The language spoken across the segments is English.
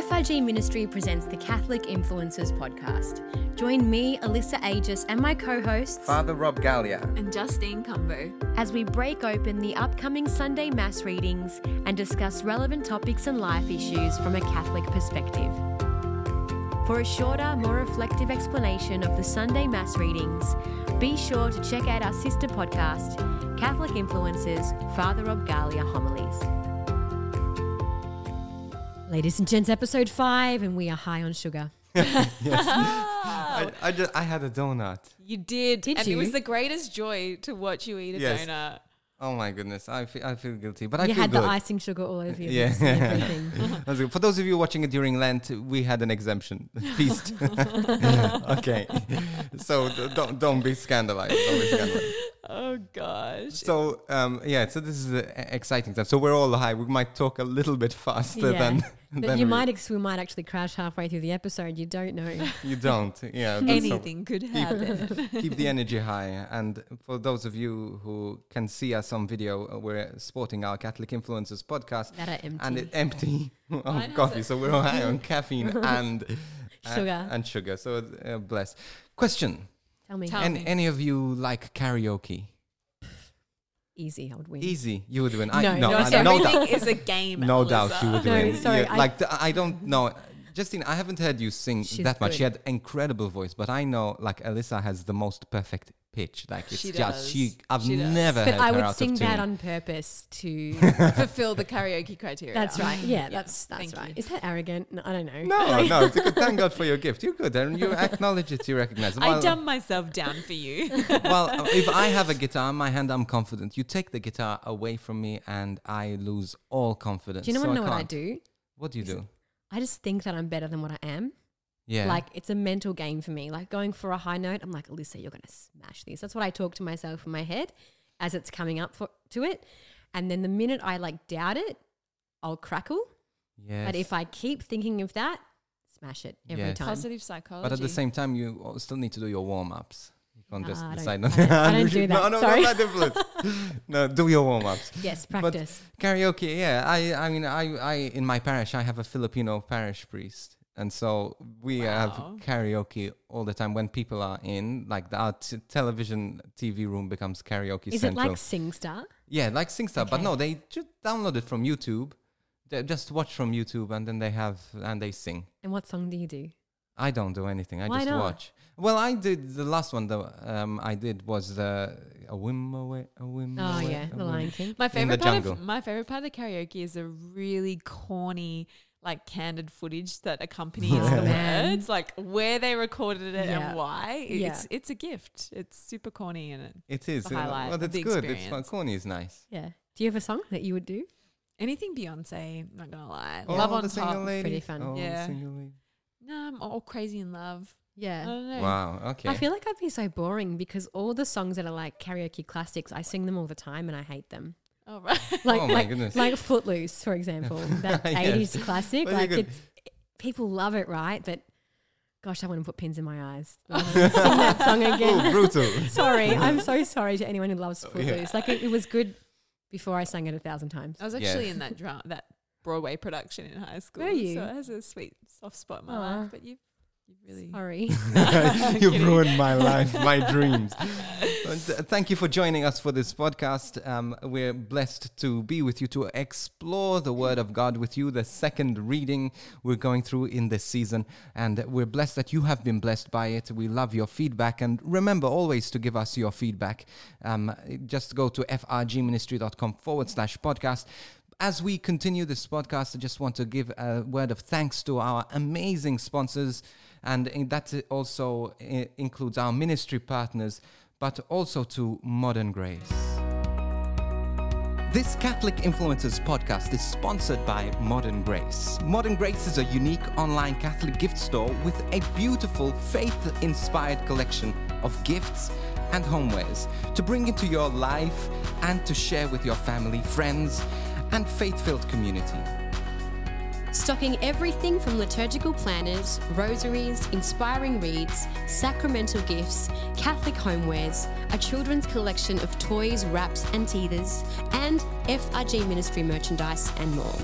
FIG Ministry presents the Catholic Influencers podcast. Join me, Alyssa Ages, and my co-hosts, Father Rob Gallia and Justine Cumbo, as we break open the upcoming Sunday Mass readings and discuss relevant topics and life issues from a Catholic perspective. For a shorter, more reflective explanation of the Sunday Mass readings, be sure to check out our sister podcast, Catholic Influencers, Father Rob Gallia Homilies. Ladies and gents, episode 5, and we are high on sugar. Yes. I had a donut. You did. Did you? It was the greatest joy to watch you eat a donut. Oh my goodness, I feel guilty, but I feel good. You had the icing sugar all over you. Yeah. Everything. For those of you watching it during Lent, we had an exemption feast. Okay, so don't be scandalized. Oh gosh. So so this is exciting stuff. So we're all high. We might talk a little bit faster than we might actually crash halfway through the episode. You don't know. You don't. Yeah. Anything could happen. Keep the energy high. And for those of you who can see us on video, we're sporting our Catholic Influencers podcast that are empty of coffee. So we're all high on caffeine and sugar. So bless. Question. Tell me. Any of you like karaoke? Easy, I would win. Easy, you would win. No doubt. Is a game. No Alyssa. Doubt, you would win. Sorry, I don't know. Justine, I haven't heard you sing that much. Good. She had incredible voice, but I know like Alyssa has the most perfect pitch. Like it's I've never heard her out of tune. But I would sing that on purpose to fulfill the karaoke criteria. That's right. Yeah, that's right. Is that arrogant? No, I don't know. No. It's good. Thank God for your gift. You're good, and you acknowledge it. You recognize it. I dumb myself down for you. Well, if I have a guitar in my hand, I'm confident. You take the guitar away from me, and I lose all confidence. Do you know what I do? What do you do? I just think that I'm better than what I am. Yeah. Like, it's a mental game for me. Like, going for a high note, I'm like, Alyssa, you're going to smash this. That's what I talk to myself in my head as it's coming up to it. And then the minute I, like, doubt it, I'll crackle. Yes. But if I keep thinking of that, smash it every time. Positive psychology. But at the same time, you still need to do your warm-ups. You can't just decide nothing. I don't do that. No, do your warm-ups. Yes, practice. But karaoke, I mean, in my parish, I have a Filipino parish priest. And so we have karaoke all the time when people are in, like our TV room becomes karaoke central. Is it like SingStar? Yeah, like SingStar. Okay. But no, they just download it from YouTube. They just watch from YouTube and then they sing. And what song do you do? I don't do anything. I just watch. Well, I did the last one though. I did was a whim away, a whim. Oh away, yeah, the Lion King. My favorite part of the karaoke is a really corny, like candid footage that accompanies the words, like where they recorded it and why. It's a gift. It's super corny and it is the highlight. Well, that's good. Experience. It's fun. Corny is nice. Yeah. Do you have a song that you would do? Anything Beyonce? Not gonna lie. Oh, Love on Top. Pretty fun. Oh, yeah. No, I'm all crazy in love. Yeah. I don't know. Wow. Okay. I feel like I'd be so boring because all the songs that are like karaoke classics, I sing them all the time and I hate them. Oh, right. My goodness. Like Footloose, for example, that 80s classic. Well, like people love it, right? But gosh, I want to put pins in my eyes. Sing that song again. Oh, brutal. Sorry. I'm so sorry to anyone who loves Footloose. Yeah. Like it was good before I sang it 1,000 times. I was actually in that drama, that Broadway production in high school. Were you? So it has a sweet, soft spot in my life, but you really... Sorry. You've ruined my life, my dreams. Thank you for joining us for this podcast. We're blessed to be with you, to explore the Word of God with you, the second reading we're going through in this season. And we're blessed that you have been blessed by it. We love your feedback. And remember always to give us your feedback. Just go to frgministry.com/podcast. As we continue this podcast, I just want to give a word of thanks to our amazing sponsors, and that also includes our ministry partners, but also to Modern Grace. This Catholic Influencers podcast is sponsored by Modern Grace. Modern Grace is a unique online Catholic gift store with a beautiful faith-inspired collection of gifts and homewares to bring into your life and to share with your family, friends, and faith-filled community. Stocking everything from liturgical planners, rosaries, inspiring reads, sacramental gifts, Catholic homewares, a children's collection of toys, wraps and teethers, and FRG ministry merchandise and more.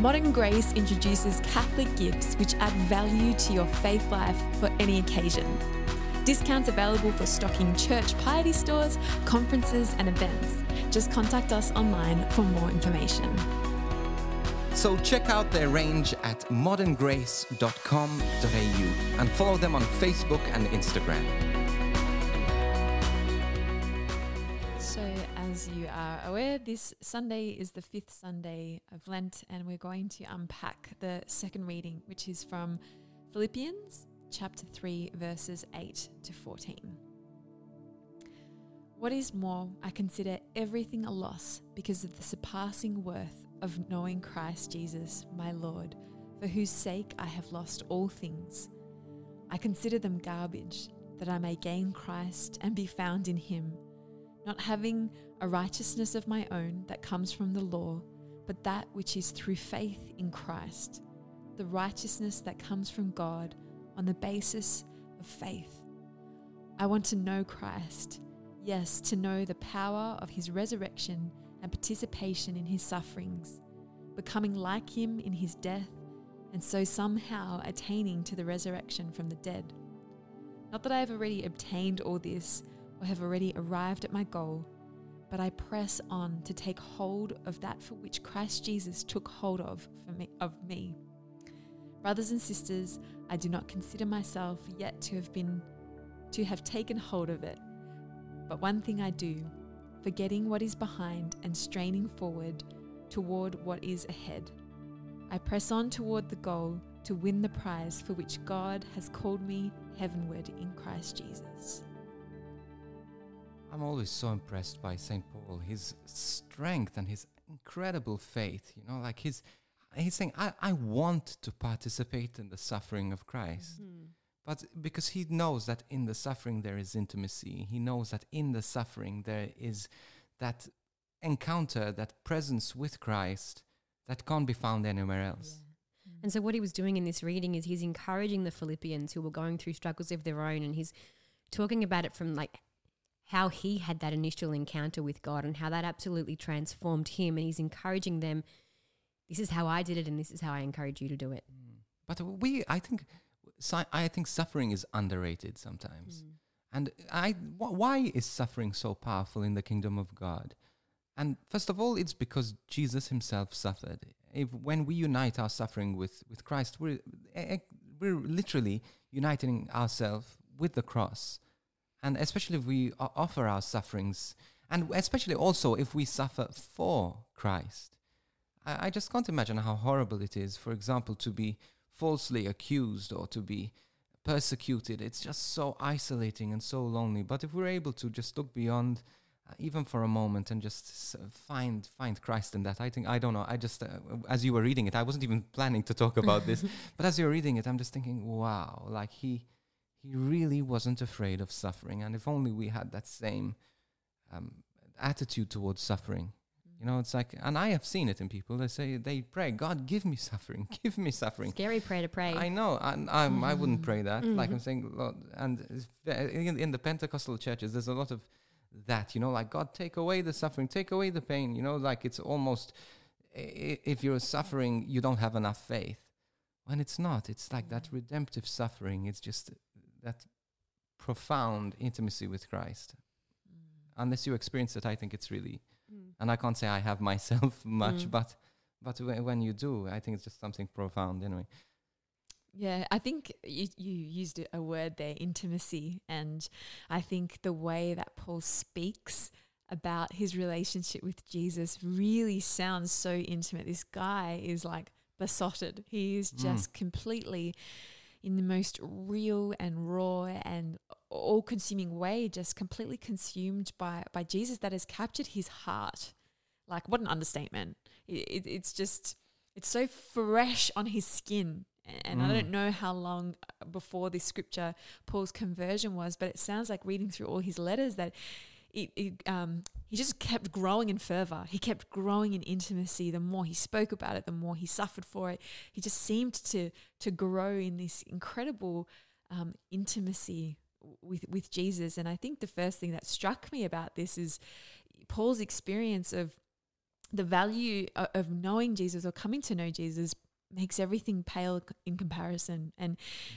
Modern Grace introduces Catholic gifts which add value to your faith life for any occasion. Discounts available for stocking church piety stores, conferences and events. Just contact us online for more information. So check out their range at moderngrace.com.au and follow them on Facebook and Instagram. So as you are aware, this Sunday is the fifth Sunday of Lent, and we're going to unpack the second reading, which is from Philippians chapter 3, verses 8 to 14. What is more, I consider everything a loss because of the surpassing worth of knowing Christ Jesus, my Lord, for whose sake I have lost all things. I consider them garbage, that I may gain Christ and be found in him, not having a righteousness of my own that comes from the law, but that which is through faith in Christ, the righteousness that comes from God on the basis of faith. I want to know Christ. Yes, to know the power of his resurrection and participation in his sufferings, becoming like him in his death, and so somehow attaining to the resurrection from the dead. Not that I have already obtained all this or have already arrived at my goal, but I press on to take hold of that for which Christ Jesus took hold of me. Brothers and sisters, I do not consider myself yet to have taken hold of it. But one thing I do, forgetting what is behind and straining forward toward what is ahead. I press on toward the goal to win the prize for which God has called me heavenward in Christ Jesus. I'm always so impressed by St. Paul, his strength and his incredible faith. You know, like he's saying, I want to participate in the suffering of Christ. Mm-hmm. But because he knows that in the suffering there is intimacy, he knows that in the suffering there is that encounter, that presence with Christ that can't be found anywhere else. Yeah. And so what he was doing in this reading is he's encouraging the Philippians who were going through struggles of their own, and he's talking about it from like how he had that initial encounter with God and how that absolutely transformed him, and he's encouraging them, this is how I did it and this is how I encourage you to do it. But I think suffering is underrated sometimes. Mm. And why is suffering so powerful in the kingdom of God? And first of all, it's because Jesus himself suffered. When we unite our suffering with Christ, we're literally uniting ourselves with the cross. And especially if we offer our sufferings, and especially also if we suffer for Christ. I just can't imagine how horrible it is, for example, to be falsely accused or to be persecuted. It's just so isolating and so lonely. But if we're able to just look beyond, even for a moment, and just find Christ in that, as you were reading it, I wasn't even planning to talk about this, but as you're reading it, I'm just thinking, wow, like he really wasn't afraid of suffering. And if only we had that same attitude towards suffering. You know, it's like, and I have seen it in people. They pray, God, give me suffering, give me suffering. Scary prayer to pray. I know, and I wouldn't pray that. Mm-hmm. Like I'm saying, Lord, and in the Pentecostal churches, there's a lot of that. You know, like, God, take away the suffering, take away the pain. You know, like it's almost if you're suffering, you don't have enough faith. When it's not, it's like that redemptive suffering. It's just that profound intimacy with Christ. Unless you experience it, I think it's really. And I can't say I have myself much, but when you do, I think it's just something profound anyway. Yeah, I think you used a word there, intimacy. And I think the way that Paul speaks about his relationship with Jesus really sounds so intimate. This guy is like besotted. He is just completely in the most real and raw and all-consuming way, just completely consumed by Jesus, that has captured his heart. Like, what an understatement. It's just, it's so fresh on his skin. And I don't know how long before this scripture Paul's conversion was, but it sounds like, reading through all his letters, that he just kept growing in fervor. He kept growing in intimacy. The more he spoke about it, the more he suffered for it. He just seemed to grow in this incredible intimacy with Jesus. And I think the first thing that struck me about this is Paul's experience of the value of knowing Jesus or coming to know Jesus makes everything pale in comparison. And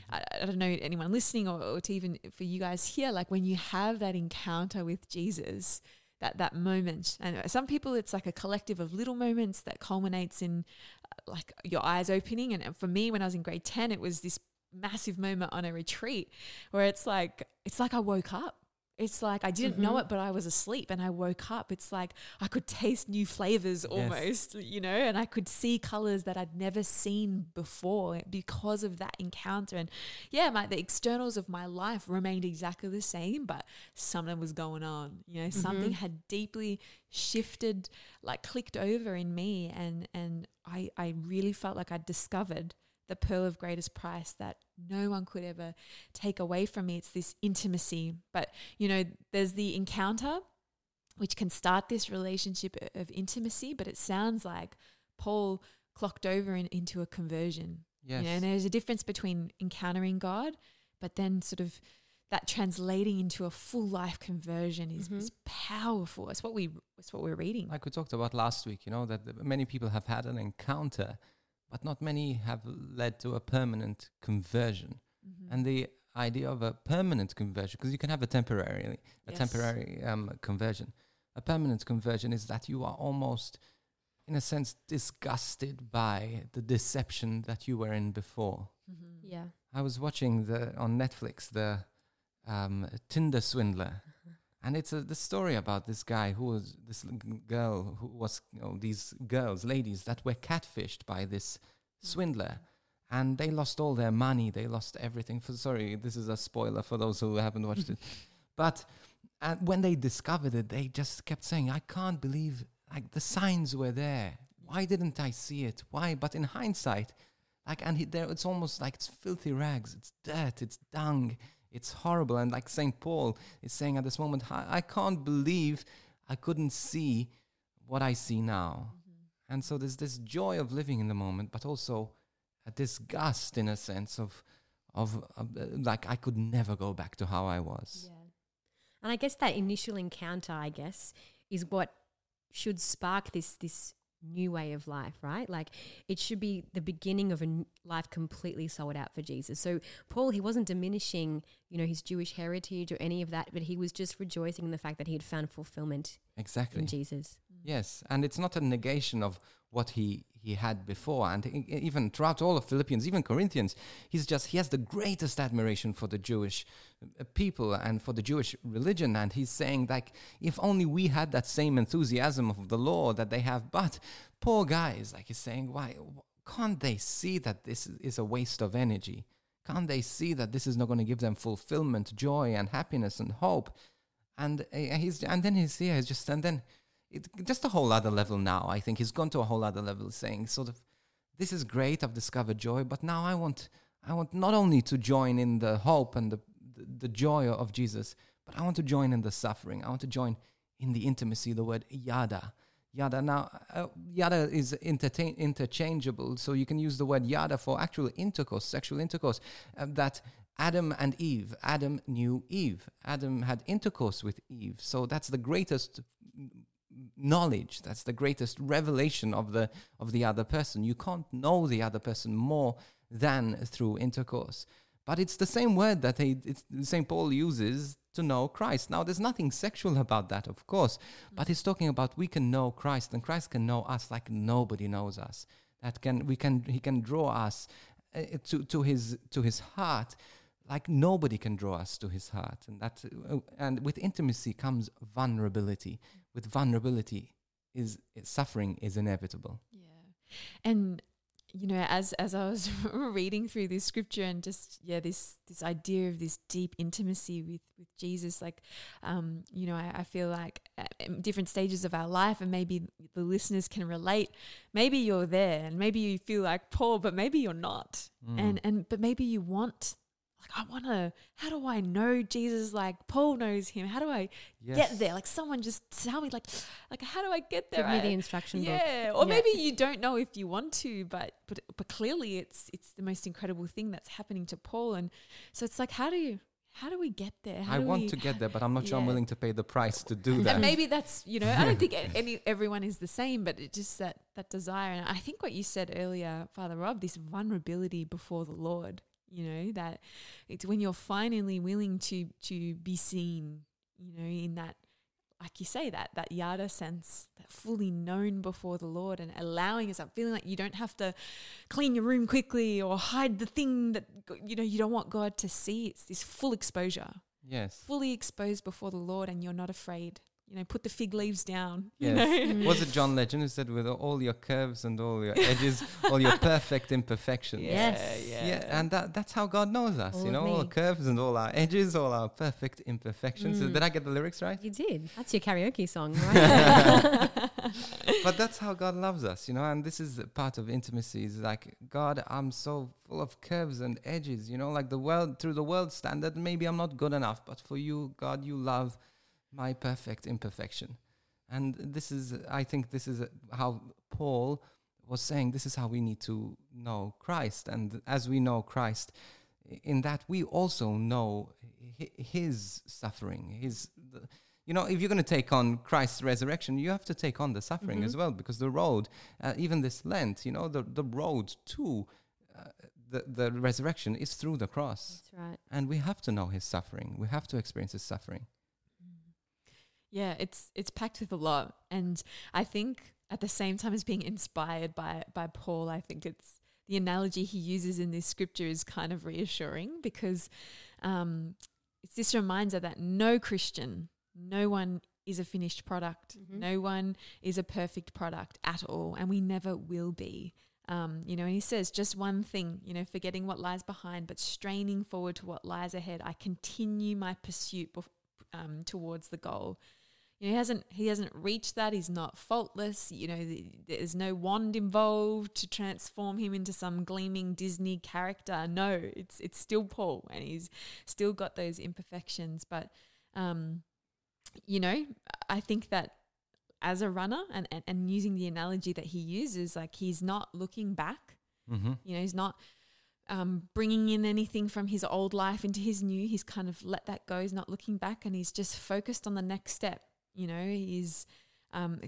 I don't know, anyone listening or to even for you guys here, like when you have that encounter with Jesus, that moment, and some people it's like a collective of little moments that culminates in like your eyes opening. And for me, when I was in grade 10, it was this massive moment on a retreat where it's like I woke up. It's like I didn't know it, but I was asleep and I woke up. It's like I could taste new flavors almost, you know, and I could see colors that I'd never seen before because of that encounter. And the externals of my life remained exactly the same, but something was going on, you know, something had deeply shifted, like clicked over in me. And I really felt like I'd discovered the pearl of greatest price that no one could ever take away from me. It's this intimacy. But, you know, there's the encounter, which can start this relationship of intimacy, but it sounds like Paul clocked over into a conversion. Yes. You know, and there's a difference between encountering God, but then sort of that translating into a full life conversion is powerful. It's what we're reading. Like we talked about last week, you know, that many people have had an encounter, but not many have led to a permanent conversion. And the idea of a permanent conversion, because you can have a temporary conversion. A permanent conversion is that you are almost, in a sense, disgusted by the deception that you were in before. Yeah, I was watching on Netflix the Tinder Swindler, and it's the story about this guy who was this girl who was, you know, these girls, ladies that were catfished by this swindler, and they lost all their money. They lost everything. Sorry, this is a spoiler for those who haven't watched it. But when they discovered it, they just kept saying, "I can't believe! Like the signs were there. Why didn't I see it? Why?" But in hindsight, it's almost like it's filthy rags. It's dirt. It's dung. It's horrible. And like St. Paul is saying at this moment, I can't believe I couldn't see what I see now. And so there's this joy of living in the moment, but also a disgust in a sense of like I could never go back to how I was. Yeah. And I guess that initial encounter, I guess, is what should spark this new way of life, right? Like it should be the beginning of a life completely sold out for Jesus. So Paul, he wasn't diminishing, you know, his Jewish heritage or any of that, but he was just rejoicing in the fact that he had found fulfillment in Jesus. Yes, and it's not a negation of what he had before. And even throughout all of Philippians, even Corinthians, he has the greatest admiration for the Jewish people and for the Jewish religion. And he's saying, like, if only we had that same enthusiasm of the law that they have. But poor guys, like he's saying, why can't they see that this is a waste of energy? Can't they see that this is not going to give them fulfillment, joy and happiness and hope? And then a whole other level now. I think he's gone to a whole other level, saying sort of, this is great, I've discovered joy, but now I want not only to join in the hope and the joy of Jesus, but I want to join in the suffering. I want to join in the intimacy, the word yada. Yada. Now, yada is interchangeable, so you can use the word yada for actual intercourse, sexual intercourse, that Adam and Eve. Adam knew Eve. Adam had intercourse with Eve. So that's the greatest knowledge, that's the greatest revelation of the other person. You can't know the other person more than through intercourse. But it's the same word that St. Paul uses to know Christ. Now, there's nothing sexual about that, of course, but he's talking about we can know Christ, and Christ can know us like nobody knows us. He can draw us to his heart like nobody can draw us to his heart. And that and with intimacy comes vulnerability. With vulnerability is suffering is inevitable. Yeah. And you know, as I was reading through this scripture and just this idea of this deep intimacy with Jesus, like you know, I feel like at different stages of our life, and maybe the listeners can relate. Maybe you're there, and maybe you feel like Paul, but maybe you're not. But maybe you want. Like, how do I know Jesus like Paul knows him? How do I get there? Like, someone just tell me, like how do I get there? Give me the instruction book. Yeah, or maybe you don't know if you want to, but clearly it's the most incredible thing that's happening to Paul. And so it's like, how do you, how do we get there? I want to get there, but I'm not sure I'm willing to pay the price to do that. And maybe that's, you know, I don't think everyone is the same, but it's just that desire. And I think what you said earlier, Father Rob, this vulnerability before the Lord, you know, that it's when you're finally willing to be seen, you know, in that, like you say, that yada sense, that fully known before the Lord and allowing yourself, feeling like you don't have to clean your room quickly or hide the thing that, you know, you don't want God to see. It's this full exposure. Yes. Fully exposed before the Lord, and you're not afraid. You know, put the fig leaves down. Yes. You know? Was it John Legend who said, with all your curves and all your edges, all your perfect imperfections? Yes. Yeah. And that's how God knows us, all you know, all our curves and all our edges, all our perfect imperfections. Did I get the lyrics right? You did. That's your karaoke song, right? But that's how God loves us, you know, and this is part of intimacy. Is like, God, I'm so full of curves and edges, you know, like the world, through the world standard, maybe I'm not good enough, but for you, God, you love my perfect imperfection. And this is, I think this is how Paul was saying, this is how we need to know Christ. And as we know Christ, in that we also know his suffering. You know, if you're going to take on Christ's resurrection, you have to take on the suffering as well, because the road, even this Lent, you know, the road to the resurrection is through the cross. That's right. And we have to know his suffering. We have to experience his suffering. Yeah, it's packed with a lot. And I think at the same time as being inspired by Paul, I think it's the analogy he uses in this scripture is kind of reassuring, because it's this reminder that no Christian, no one is a finished product. Mm-hmm. No one is a perfect product at all, and we never will be. You know, and he says just one thing, you know, forgetting what lies behind, but straining forward to what lies ahead, I continue my pursuit towards the goal. You know, he hasn't reached that. He's not faultless. You know, there's no wand involved to transform him into some gleaming Disney character. No, it's still Paul, and he's still got those imperfections. But, you know, I think that as a runner and using the analogy that he uses, like he's not looking back. Mm-hmm. You know, he's not bringing in anything from his old life into his new. He's kind of let that go. He's not looking back, and he's just focused on the next step. You know, he's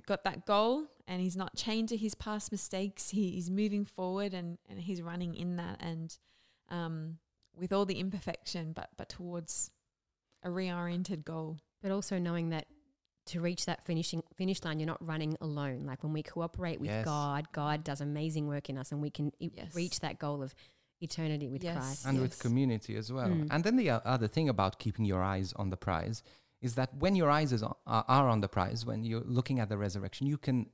got that goal, and he's not chained to his past mistakes. He's moving forward, and he's running in that, and with all the imperfection, but towards a reoriented goal. But also knowing that to reach that finish line, you're not running alone. Like when we cooperate with God does amazing work in us, and we can reach that goal of eternity with Christ. And with community as well. And then the other thing about keeping your eyes on the prize is that when your eyes are on the prize, when you're looking at the resurrection, you can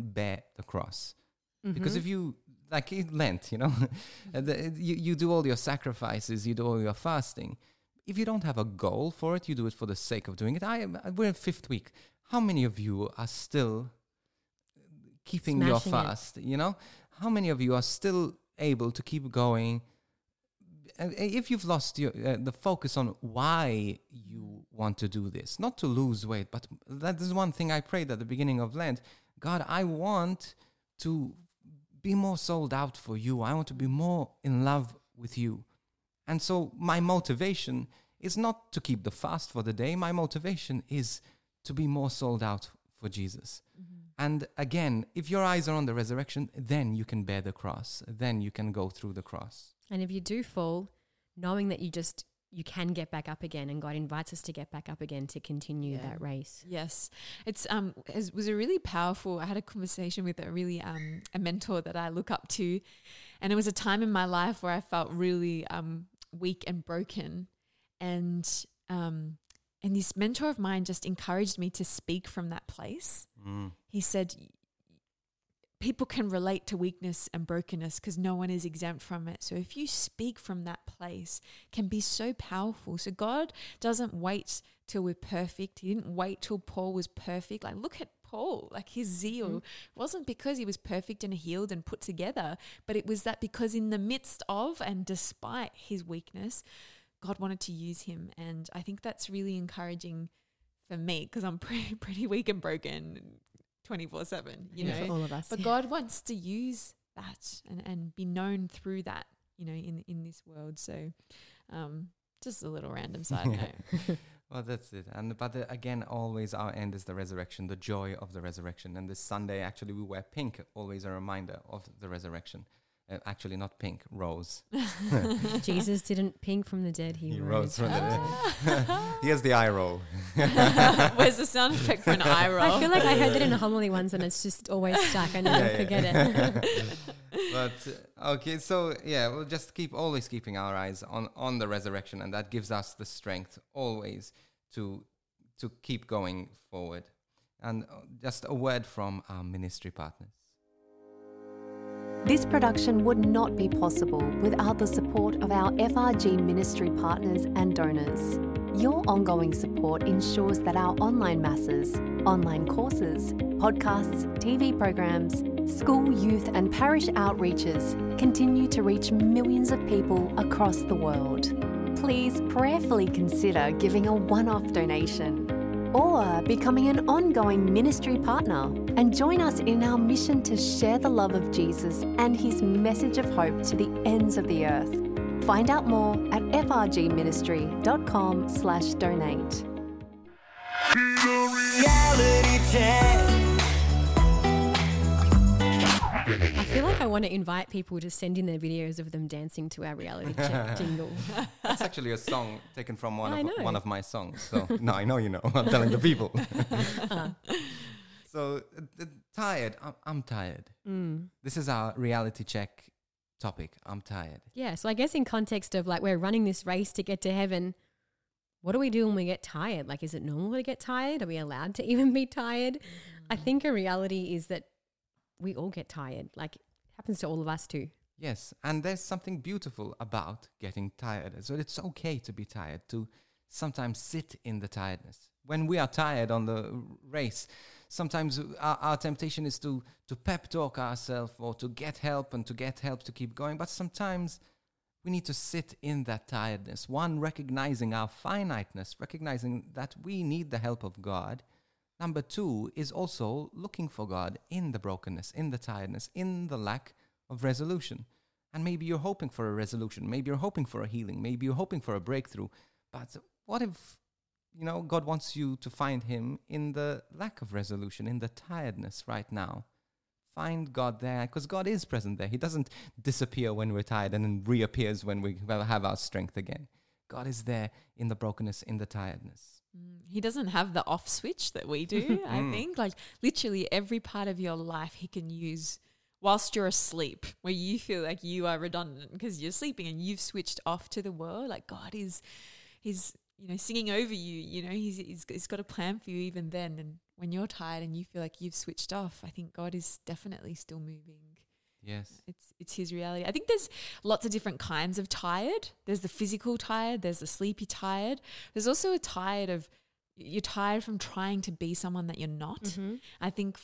bear the cross. Mm-hmm. Because if you, like in Lent, you know, you do all your sacrifices, you do all your fasting. If you don't have a goal for it, you do it for the sake of doing it. We're in fifth week. How many of you are still keeping smashing your fast, you know? How many of you are still able to keep going? If you've lost the focus on why you want to do this, not to lose weight, but that is one thing I prayed at the beginning of Lent. God, I want to be more sold out for you. I want to be more in love with you. And so my motivation is not to keep the fast for the day. My motivation is to be more sold out for Jesus. Mm-hmm. And again, if your eyes are on the resurrection, then you can bear the cross. Then you can go through the cross. And if you do fall, knowing that you can get back up again, and God invites us to get back up again to continue that race. Yes. It was a really powerful, I had a conversation with a mentor that I look up to, and it was a time in my life where I felt really weak and broken, and this mentor of mine just encouraged me to speak from that place. Mm. He said, people can relate to weakness and brokenness because no one is exempt from it. So if you speak from that place, it can be so powerful. So God doesn't wait till we're perfect. He didn't wait till Paul was perfect. Like, look at Paul, like his zeal wasn't because he was perfect and healed and put together, but it was that because in the midst of and despite his weakness, God wanted to use him. And I think that's really encouraging for me, because I'm pretty weak and broken 24/7, you know, for all of us. But God wants to use that and be known through that, you know, in this world. So Just a little random side note. Well, that's it. And but again, always our end is the resurrection, the joy of the resurrection. And this Sunday, actually, we wear pink, always a reminder of the resurrection. Actually, not pink, rose. Jesus didn't pink from the dead, he rose from the dead. Here's the eye roll. Where's the sound effect for an eye roll? I feel like I heard that in a homily once and it's just always stuck. I never forget it. But, okay, so, yeah, we'll just keep our eyes on the resurrection, and that gives us the strength always to keep going forward. And just a word from our ministry partners. This production would not be possible without the support of our FRG ministry partners and donors. Your ongoing support ensures that our online masses, online courses, podcasts, TV programs, school, youth and parish outreaches continue to reach millions of people across the world. Please prayerfully consider giving a one-off donation or becoming an ongoing ministry partner and join us in our mission to share the love of Jesus and his message of hope to the ends of the earth. Find out more at frgministry.com/donate. I feel like I want to invite people to send in their videos of them dancing to our reality check jingle. That's actually a song taken from one of my songs. So no, I know you know. I'm telling the people. So tired. I'm tired. Mm. This is our reality check topic. I'm tired. Yeah. So I guess in context of like we're running this race to get to heaven. What do we do when we get tired? Like, is it normal to get tired? Are we allowed to even be tired? I think a reality is that we all get tired. Like, it happens to all of us too. Yes, and there's something beautiful about getting tired. So it's okay to be tired, to sometimes sit in the tiredness. When we are tired on the race, sometimes our temptation is to pep talk ourselves or to get help and to get help to keep going. But sometimes we need to sit in that tiredness. One, recognizing our finiteness, recognizing that we need the help of God. Number two is also looking for God in the brokenness, in the tiredness, in the lack of resolution. And maybe you're hoping for a resolution. Maybe you're hoping for a healing. Maybe you're hoping for a breakthrough. But what if, God wants you to find him in the lack of resolution, in the tiredness right now? Find God there, because God is present there. He doesn't disappear when we're tired and then reappears when we have our strength again. God is there in the brokenness, in the tiredness. He doesn't have the off switch that we do, I think. Like, literally every part of your life he can use whilst you're asleep, where you feel like you are redundant because you're sleeping and you've switched off to the world. Like, God is, he's singing over you, he's got a plan for you even then. And when you're tired and you feel like you've switched off, I think God is definitely still moving. Yes. It's his reality. I think there's lots of different kinds of tired. There's the physical tired. There's the sleepy tired. There's also a tired of, you're tired from trying to be someone that you're not. Mm-hmm. I think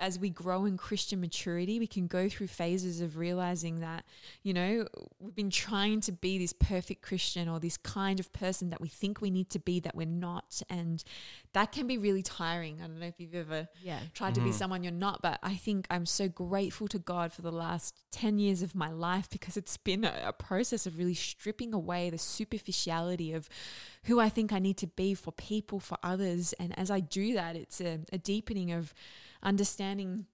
as we grow in Christian maturity, we can go through phases of realizing that, we've been trying to be this perfect Christian or this kind of person that we think we need to be that we're not. And that can be really tiring. I don't know if you've ever tried to be someone you're not, but I think I'm so grateful to God for the last 10 years of my life, because it's been a process of really stripping away the superficiality of who I think I need to be for people, for others. And as I do that, it's a deepening of understanding,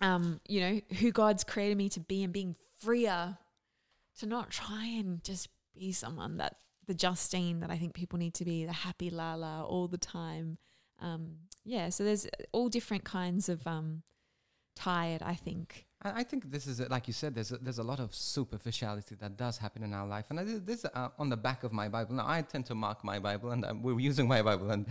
who God's created me to be, and being freer to not try and just be someone that the Justine that I think people need to be, the happy Lala all the time. So there's all different kinds of tired, I think. I think this is, like you said, there's a lot of superficiality that does happen in our life. And this on the back of my Bible. Now, I tend to mark my Bible, and we're using my Bible. And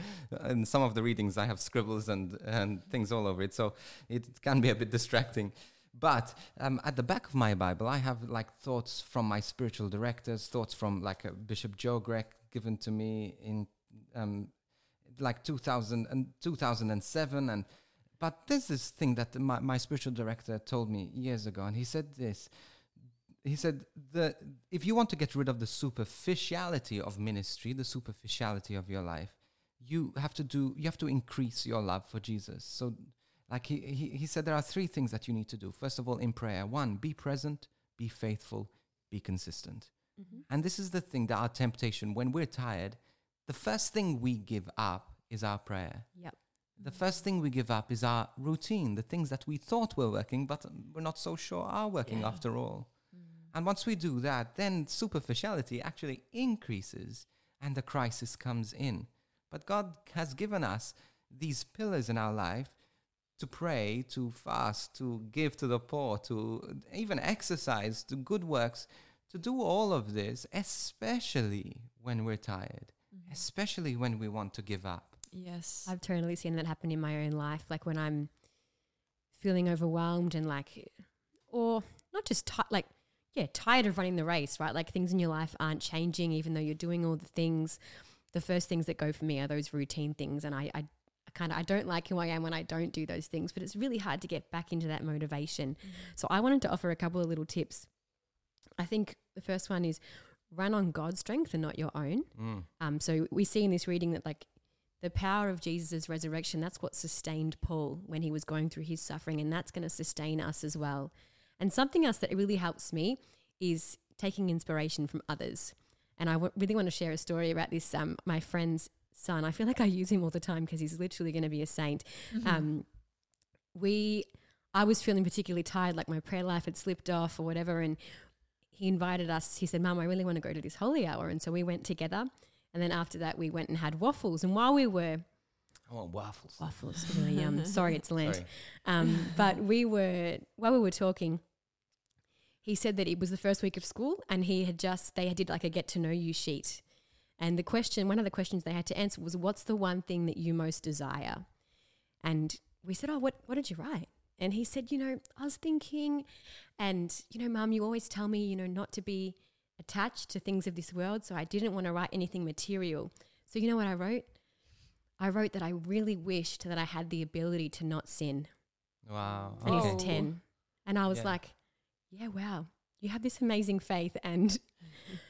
some of the readings, I have scribbles and things all over it. So it can be a bit distracting. But at the back of my Bible, I have like thoughts from my spiritual directors, thoughts from like Bishop Joe Grech given to me in 2007 and but there's this thing that my spiritual director told me years ago, and he said this. He said, if you want to get rid of the superficiality of ministry, the superficiality of your life, you have to increase your love for Jesus. So like he said, there are three things that you need to do. First of all, in prayer. One, be present, be faithful, be consistent. Mm-hmm. And this is the thing, that our temptation, when we're tired, the first thing we give up is our prayer. Yep. The first thing we give up is our routine, the things that we thought were working, but we're not so sure are working after all. Mm. And once we do that, then superficiality actually increases and the crisis comes in. But God has given us these pillars in our life to pray, to fast, to give to the poor, to even exercise, to good works, to do all of this, especially when we're tired, mm-hmm. especially when we want to give up. Yes. I've totally seen that happen in my own life. Like when I'm feeling overwhelmed and like, or not just tired of running the race, right? Like things in your life aren't changing, even though you're doing all the things. The first things that go for me are those routine things. And I don't like who I am when I don't do those things, but it's really hard to get back into that motivation. Mm-hmm. So I wanted to offer a couple of little tips. I think the first one is run on God's strength and not your own. Mm. So we see in this reading that like, the power of Jesus' resurrection, that's what sustained Paul when he was going through his suffering, and that's going to sustain us as well. And something else that really helps me is taking inspiration from others. And I really want to share a story about this, my friend's son. I feel like I use him all the time because he's literally going to be a saint. Mm-hmm. I was feeling particularly tired, like my prayer life had slipped off or whatever, and he invited us. He said, "Mum, I really want to go to this holy hour." And so we went together. And then after that, we went and had waffles. And while we were... I want waffles. Waffles. Really, sorry, it's Lent. Sorry. But while we were talking, he said that it was the first week of school and they did like a get-to-know-you sheet. And one of the questions they had to answer was, what's the one thing that you most desire? And we said, oh, what did you write? And he said, I was thinking, and, Mum, you always tell me, not to be attached to things of this world, so I didn't want to write anything material. So you know what I wrote? I wrote that I really wished that I had the ability to not sin. Wow. And he's 10. And I was like, yeah, wow, you have this amazing faith, and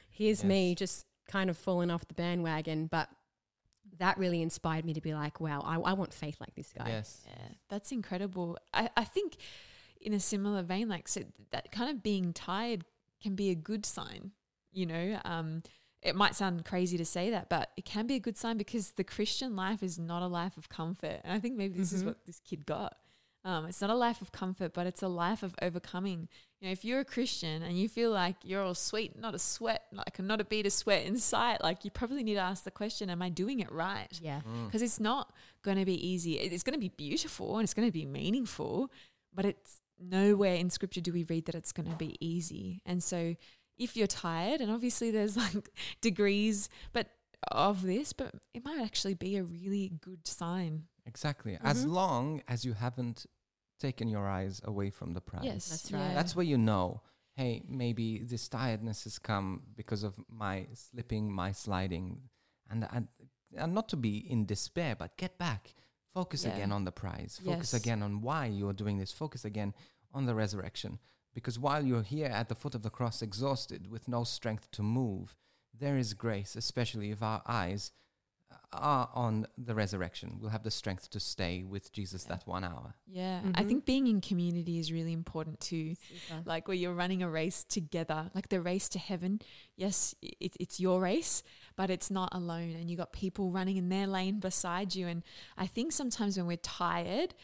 here's me just kind of falling off the bandwagon. But that really inspired me to be like, wow, I want faith like this guy. Yes. Yeah, that's incredible. I think in a similar vein, like so that kind of being tired can be a good sign. It might sound crazy to say that, but it can be a good sign because the Christian life is not a life of comfort. And I think maybe this is what this kid got. It's not a life of comfort, but it's a life of overcoming. If you're a Christian and you feel like you're all sweet, not a sweat, like not a bead of sweat in sight, like you probably need to ask the question, am I doing it right? Yeah. Because it's not going to be easy. It's going to be beautiful and it's going to be meaningful, but it's nowhere in scripture do we read that it's going to be easy. And so if you're tired, and obviously there's like degrees but it might actually be a really good sign. Exactly. Mm-hmm. As long as you haven't taken your eyes away from the prize. Yes, that's right. Yeah. That's where hey, maybe this tiredness has come because of my slipping, my sliding, and not to be in despair, but get back. Focus again on the prize. Focus again on why you're doing this. Focus again on the resurrection. Because while you're here at the foot of the cross, exhausted, with no strength to move, there is grace, especially if our eyes are on the resurrection. We'll have the strength to stay with Jesus that 1 hour. Yeah. Mm-hmm. I think being in community is really important too. Super. Like where you're running a race together, like the race to heaven. Yes, it's your race, but it's not alone. And you got people running in their lane beside you. And I think sometimes when we're tired,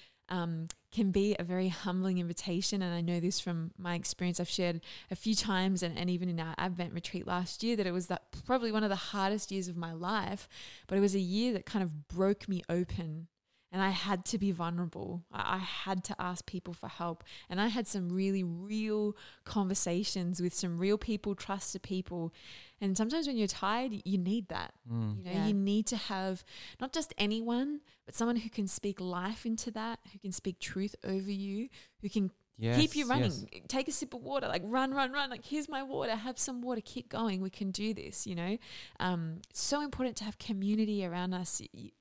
can be a very humbling invitation. And I know this from my experience. I've shared a few times and even in our Advent retreat last year that it was probably one of the hardest years of my life, but it was a year that kind of broke me open and I had to be vulnerable. I had to ask people for help and I had some really real conversations with some real people, trusted people. And sometimes when you're tired, you need that. Mm. You need to have not just anyone, but someone who can speak life into that, who can speak truth over you, who can keep you running. Yes. Take a sip of water, like run. Like here's my water, have some water, keep going. We can do this, It's so important to have community around us.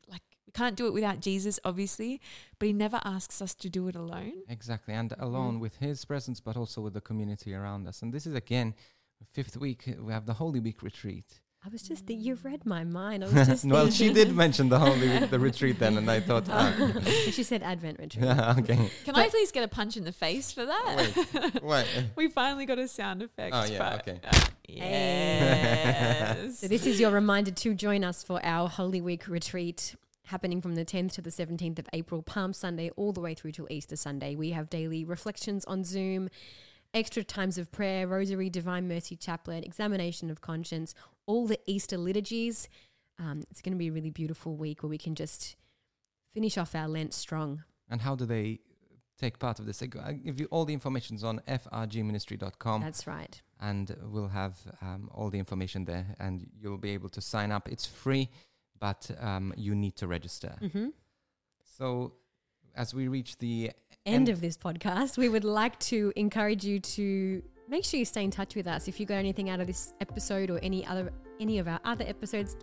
Like we can't do it without Jesus, obviously, but he never asks us to do it alone. Exactly, and alone with his presence, but also with the community around us. And this is again, 5th week, we have the Holy Week retreat. I was just thinking, you've read my mind. I was just Well, she did mention the holy, the retreat then, and I thought... Oh. She said Advent retreat. Okay. Can I please get a punch in the face for that? Wait. We finally got a sound effect. Oh, yeah, okay. Yes. So this is your reminder to join us for our Holy Week retreat happening from the 10th to the 17th of April, Palm Sunday, all the way through till Easter Sunday. We have daily reflections on Zoom, extra times of prayer, rosary, divine mercy chaplet, examination of conscience, all the Easter liturgies. It's going to be a really beautiful week where we can just finish off our Lent strong. And how do they take part of this? I give you all the information's on frgministry.com. That's right. And we'll have all the information there, and you'll be able to sign up. It's free, but you need to register. Mm-hmm. So as we reach the end of this podcast, we would like to encourage you to make sure you stay in touch with us. If you got anything out of this episode or any of our other episodes,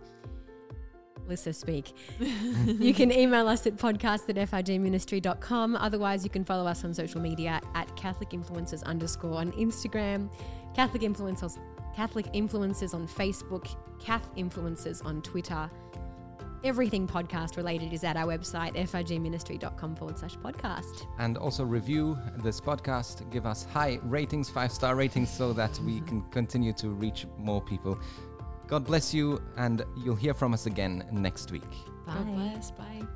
Alyssa speak. You can email us at podcast@frgministry.com. Otherwise, you can follow us on social media at Catholic Influencers_ on Instagram, Catholic Influencers on Facebook, Cath Influencers on Twitter. Everything podcast related is at our website, frgministry.com/podcast. And also review this podcast. Give us high ratings, 5-star ratings, so that we can continue to reach more people. God bless you, and you'll hear from us again next week. Bye. God bless. Bye.